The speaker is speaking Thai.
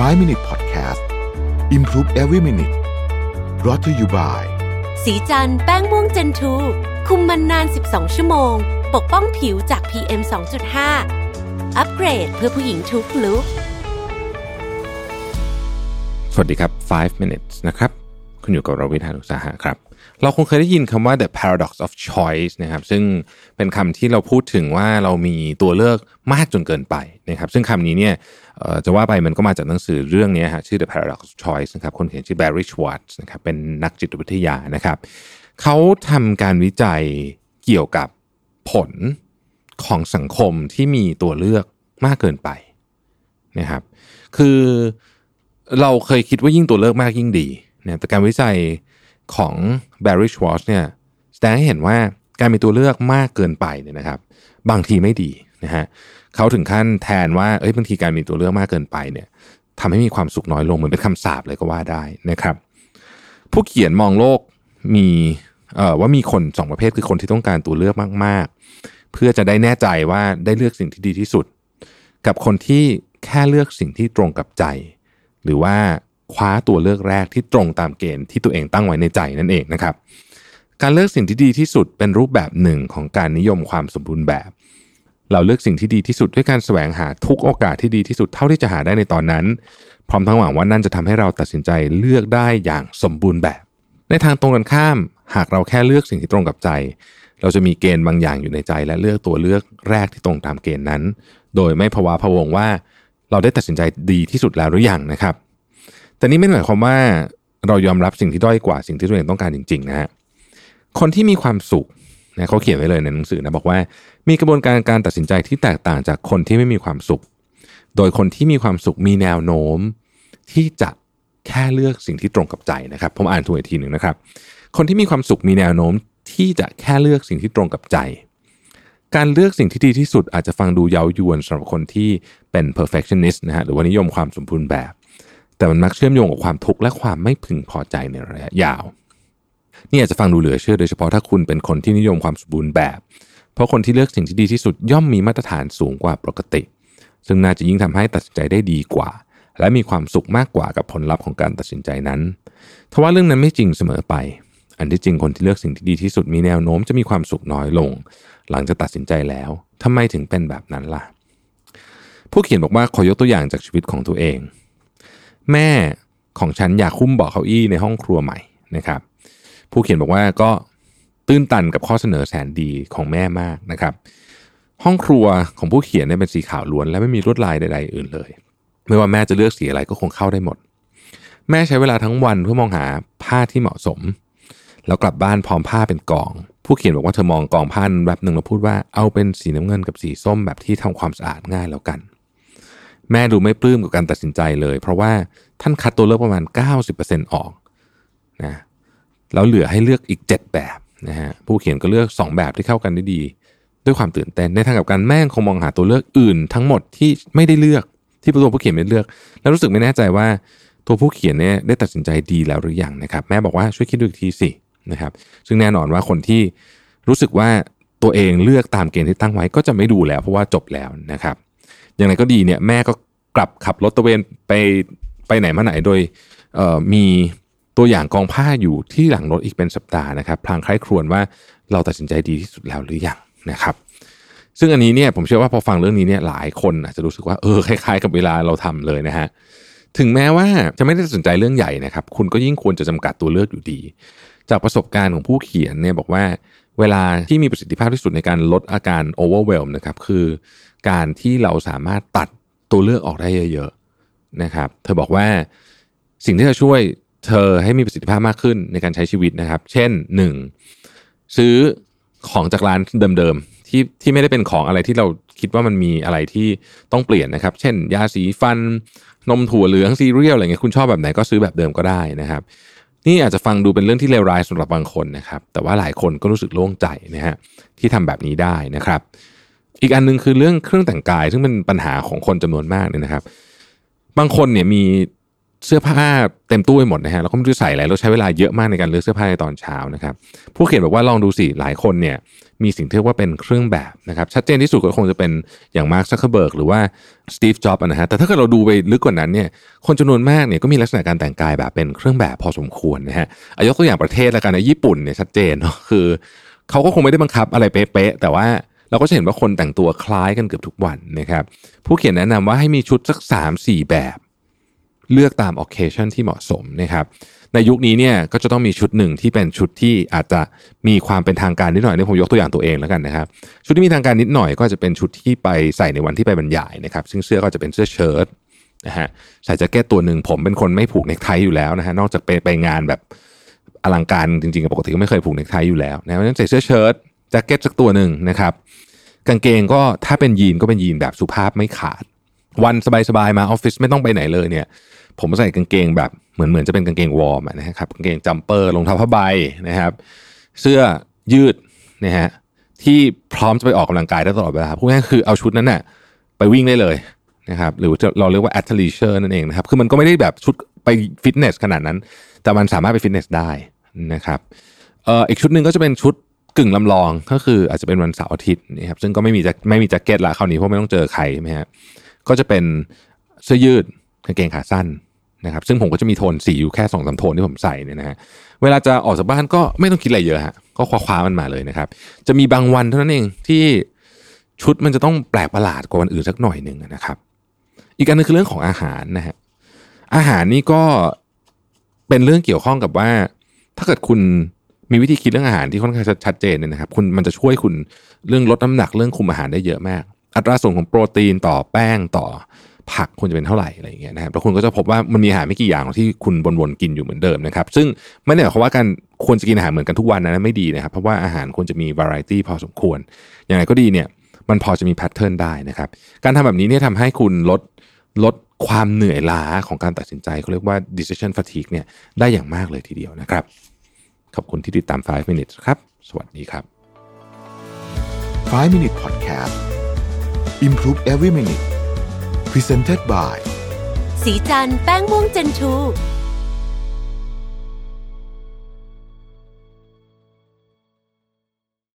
5 Minute Podcast Improve Every Minute Brought to you by สีจันแป้งม่วงเจนทูคุมมันนาน12ชั่วโมงปกป้องผิวจาก PM 2.5 อัปเกรดเพื่อผู้หญิงทุกลุคสวัสดีครับ5 minutes นะครับคุณอยู่กับเราวิทยานุสาหะครับเราคงเคยได้ยินคำว่า The Paradox of Choice นะครับซึ่งเป็นคำที่เราพูดถึงว่าเรามีตัวเลือกมากจนเกินไปนะครับซึ่งคำนี้เนี่ยจะว่าไปมันก็มาจากหนังสือเรื่องนี้ฮะชื่อ The Paradox of Choice นะครับคนเขียนชื่อ Barry Schwartz นะครับเป็นนักจิตวิทยานะครับเขาทำการวิจัยเกี่ยวกับผลของสังคมที่มีตัวเลือกมากเกินไปนะครับคือเราเคยคิดว่ายิ่งตัวเลือกมากยิ่งดีนะแต่การวิจัยของ Barry Schwartz เนี่ยแสดงให้เห็นว่าการมีตัวเลือกมากเกินไปเนี่ยนะครับบางทีไม่ดีนะฮะเขาถึงขั้นแทนว่าบางทีการมีตัวเลือกมากเกินไปเนี่ยทำให้มีความสุขน้อยลงเหมือนเป็นคำสาปเลยก็ว่าได้นะครับผู้เขียนมองโลกมีว่ามีคน2ประเภทคือคนที่ต้องการตัวเลือกมากๆเพื่อจะได้แน่ใจว่าได้เลือกสิ่งที่ดีที่สุดกับคนที่แค่เลือกสิ่งที่ตรงกับใจหรือว่าคว้าตัวเลือกแรกที่ตรงตามเกณฑ์ที่ตัวเองตั้งไว้ในใจนั่นเองนะครับการเลือกสิ่งที่ดีที่สุดเป็นรูปแบบหนึ่งของการนิยมความสมบูรณ์แบบเราเลือกสิ่งที่ดีที่สุดด้วยการแสวงหาทุกโอกาสที่ดีที่สุดเท่าที่จะหาได้ในตอนนั้นพร้อมทั้งหวังว่านั่นจะทำให้เราตัดสินใจเลือกได้อย่างสมบูรณ์แบบในทางตรงกันข้ามหากเราแค่เลือกสิ่งที่ตรงกับใจเราจะมีเกณฑ์บางอย่างอยู่ในใจและเลือกตัวเลือกแรกที่ตรงตามเกณฑ์นั้นโดยไม่พะว้าพะวงว่าเราได้ตัดสินใจดีที่สุดแล้วหรือยังนะครับแต่นี่ไม่หมายความว่าเรายอมรับสิ่งที่ด้อยกว่าสิ่งที่ตัวเองต้องการจริงๆนะฮะคนที่มีความสุขนะเขาเขียนไว้เลยในหนังสือนะบอกว่ามีกระบวนการการตัดสินใจที่แตกต่างจากคนที่ไม่มีความสุขโดยคนที่มีความสุขมีแนวโน้มที่จะแค่เลือกสิ่งที่ตรงกับใจนะครับผมอ่านทวนอีกทีนึงนะครับคนที่มีความสุขมีแนวโน้มที่จะแค่เลือกสิ่งที่ตรงกับใจการเลือกสิ่งที่ดีที่สุดอาจจะฟังดูเย้ายวนสำหรับคนที่เป็น perfectionist นะฮะหรือว่านิยมความสมบูรณ์แบบแต่มันมักเชื่อมโยงกับความทุกข์และความไม่พึงพอใจในระยะยาวนี่อาจจะฟังดูเหลือเชื่อโดยเฉพาะถ้าคุณเป็นคนที่นิยมความสมบูรณ์แบบเพราะคนที่เลือกสิ่งที่ดีที่สุดย่อมมีมาตรฐานสูงกว่าปกติซึ่งน่าจะยิ่งทำให้ตัดสินใจได้ดีกว่าและมีความสุขมากกว่ากับผลลัพธ์ของการตัดสินใจนั้นทว่าเรื่องนั้นไม่จริงเสมอไปอันที่จริงคนที่เลือกสิ่งที่ดีที่สุดมีแนวโน้มจะมีความสุขน้อยลงหลังจากตัดสินใจแล้วทำไมถึงเป็นแบบนั้นล่ะผู้เขียนบอกว่าขอยกตัวอย่างจากชีวิตของตัวเองแม่ของฉันอยากคุ้มเบาะเก้าอี้ในห้องครัวใหม่นะครับผู้เขียนบอกว่าก็ตื้นตันกับข้อเสนอแสนดีของแม่มากนะครับห้องครัวของผู้เขียนเนี่ยเป็นสีขาวล้วนและไม่มีลวดลายใดๆอื่นเลยไม่ว่าแม่จะเลือกสีอะไรก็คงเข้าได้หมดแม่ใช้เวลาทั้งวันเพื่อมองหาผ้าที่เหมาะสมแล้วกลับบ้านพร้อมผ้าเป็นกองผู้เขียนบอกว่าเธอมองกองผ้าแบบนึงแล้วพูดว่าเอาเป็นสีน้ำเงินกับสีส้มแบบที่ทำความสะอาดง่ายแล้วกันแม่ดูไม่ปลื้มกับการตัดสินใจเลยเพราะว่าท่านคัดตัวเลือกประมาณ 90% ออกนะแล้วเหลือให้เลือกอีก7แบบนะฮะผู้เขียนก็เลือก2แบบที่เข้ากันได้ดีด้วยความตื่นเต้นในทางกับการแม่คงมองหาตัวเลือกอื่นทั้งหมดที่ไม่ได้เลือกที่ตัวผู้เขียนไม่ได้เลือกแล้วรู้สึกไม่แน่ใจว่าตัวผู้เขียนเนี่ยได้ตัดสินใจดีแล้วหรือยังนะครับแม่บอกว่าช่วยคิดดูอีกทีสินะครับซึ่งแน่นอนว่าคนที่รู้สึกว่าตัวเองเลือกตามเกณฑ์ที่ตั้งไว้ก็จะไม่ดูแล้วเพราะว่าจบแล้วนะครับอย่างไรก็ดีเนี่ยแม่ก็กลับขับรถตระเวนไปไหนมาไหนโดยมีตัวอย่างกองผ้าอยู่ที่หลังรถอีกเป็นสัปดาห์นะครับพลางใคร่ครวญว่าเราตัดสินใจดีที่สุดแล้วหรือยังนะครับซึ่งอันนี้เนี่ยผมเชื่อว่าพอฟังเรื่องนี้เนี่ยหลายคนอาจจะรู้สึกว่าคล้ายๆกับเวลาเราทำเลยนะฮะถึงแม้ว่าจะไม่ได้สนใจเรื่องใหญ่นะครับคุณก็ยิ่งควรจะจำกัดตัวเลือกอยู่ดีจากประสบการณ์ของผู้เขียนเนี่ยบอกว่าเวลาที่มีประสิทธิภาพที่สุดในการลดอาการ overwhelm นะครับคือการที่เราสามารถตัดตัวเลือกออกได้เยอะๆนะครับเธอบอกว่าสิ่งที่จะช่วยเธอให้มีประสิทธิภาพมากขึ้นในการใช้ชีวิตนะครับเช่น1ซื้อของจากร้านเดิมๆที่ไม่ได้เป็นของอะไรที่เราคิดว่ามันมีอะไรที่ต้องเปลี่ยนนะครับเช่นยาสีฟันนมถั่วเหลืองซีเรียลอะไรเงี้ยคุณชอบแบบไหนก็ซื้อแบบเดิมก็ได้นะครับนี่อาจจะฟังดูเป็นเรื่องที่เลวร้ายสำหรับบางคนนะครับแต่ว่าหลายคนก็รู้สึกโล่งใจนะฮะที่ทำแบบนี้ได้นะครับอีกอันนึงคือเรื่องเครื่องแต่งกายซึ่งเป็นปัญหาของคนจำนวนมากเลยนะครับบางคนเนี่ยมี เสื้อผ้าเต็มตู้ไปหมดนะฮะเราก็ไม่รู้ใส่อะไรเราใช้เวลาเยอะมากในการเลือกเสื้อผ้าในตอนเช้านะครับผู้เขียนบอกว่าลองดูสิหลายคนเนี่ยมีสิ่งที่เรียกว่าเป็นเครื่องแบบนะครับชัดเจนที่สุดก็คงจะเป็นอย่างมาร์ค ซักเคอร์เบิร์กหรือว่าสตีฟ จ็อบส์นะฮะแต่ถ้าเกิดเราดูไปลึกกว่านั้นเนี่ยคนจำนวนมากเนี่ยก็มีลักษณะการแต่งกายแบบเป็นเครื่องแบบพอสมควรนะฮะยกตัวอย่างประเทศละกันนะญี่ปุ่นเนี่ยชัดเจนเนาะคือเขาก็คงไม่ได้บังคับอะไรเป๊ะแต่ว่าเราก็จะเห็นว่าคนแต่งตัวคล้ายกันเกือบทุกวันนะครับผู้เขียนแนะนำว่าให้มีชุดสัก 3-4 แบบเลือกตาม occasion ที่เหมาะสมนะครับในยุคนี้เนี่ยก็จะต้องมีชุดหนึ่งที่เป็นชุดที่อาจจะมีความเป็นทางการนิดหน่อยนี่ผมยกตัวอย่างตัวเองแล้วกันนะครับชุดที่มีทางการนิดหน่อยก็จะเป็นชุดที่ไปใส่ในวันที่ไปบรรยายนะครับซึ่งเสื้อก็จะเป็นเสื้อเชิ้ตนะฮะใส่แจ็คเก็ตตัวหนึ่งผมเป็นคนไม่ผูกเนคไทอยู่แล้วนะฮะนอกจากไปงานแบบอลังการจริงๆปกติก็ไม่เคยผูกเนคไทอยู่แล้วนะเพราะฉะนั้นใส่เสื้อเชิ้ตแจ็คเก็ตสักตัวนึงนะครับกางเกงก็ถ้าเป็นยีนก็เป็นยีนแบบสุภาพไม่ขาดวันสบายๆมาออฟฟิศไม่ต้องไปไหนเลยเนี่ยผมใส่กางเกงแบบเหมือนจะเป็นกางเกงวอร์มนะครับกางเกงจัมเปอร์รองเท้าผ้าใบนะครับเสื้อยืดนะฮะที่พร้อมจะไปออกกำลังกายได้ตลอดเวลาพวกนี้คือเอาชุดนั้นน่ะไปวิ่งได้เลยนะครับหรือเราเรียกว่าแอทเลติเชอร์นั่นเองนะครับคือมันก็ไม่ได้แบบชุดไปฟิตเนสขนาดนั้นแต่มันสามารถไปฟิตเนสได้นะครับอีกชุดนึงก็จะเป็นชุดกึ่งลำลองก็คืออาจจะเป็นวันเสาร์อาทิตย์นะครับซึ่งก็ไม่มีแจ็คเก็ตละคราวนี้เพราะไม่ต้องเจอใครใช่ไหมฮะก็จะเป็นเสื้อยืดกางเกงขาสั้นนะครับซึ่งผมก็จะมีโทนสีอยู่แค่ 2-3 โทนที่ผมใส่เนี่ยนะฮะเวลาจะออกจากบ้านก็ไม่ต้องคิดอะไรเยอะฮะก็คว้ามันมาเลยนะครับจะมีบางวันเท่านั้นเองที่ชุดมันจะต้องแปลกประหลาดกว่าวันอื่นสักหน่อยนึงนะครับอีกอันนึงคือเรื่องของอาหารนะฮะอาหารนี่ก็เป็นเรื่องเกี่ยวข้องกับว่าถ้าเกิดคุณมีวิธีคิดเรื่องอาหารที่ค่อนข้างชัดเจนเนี่ยนะครับมันจะช่วยคุณเรื่องลดน้ำหนักเรื่องคุมอาหารได้เยอะมากอัตราส่วนของโปรตีนต่อแป้งต่อผักควรจะเป็นเท่าไหร่อะไรอย่างเงี้ยนะครับแล้วคุณก็จะพบว่ามันมีอาหารไม่กี่อย่างที่คุณวนๆกินอยู่เหมือนเดิมนะครับซึ่งไม่ได้หมายความว่าการควรจะกินอาหารเหมือนกันทุกวันนะไม่ดีนะครับเพราะว่าอาหารควรจะมี variety พอสมควรอย่างไรก็ดีเนี่ยมันพอจะมี pattern ได้นะครับการทำแบบนี้เนี่ยทำให้คุณลดความเหนื่อยล้าของการตัดสินใจเขาเรียกว่า decision fatigue เนี่ยได้อย่างมากเลยทีเดียวนะครับขอบคุณที่ติดตาม 5 minutes ครับสวัสดีครับ5 minute podcast improve every minute presented by สีจันทร์แป้งม่วงเจนทู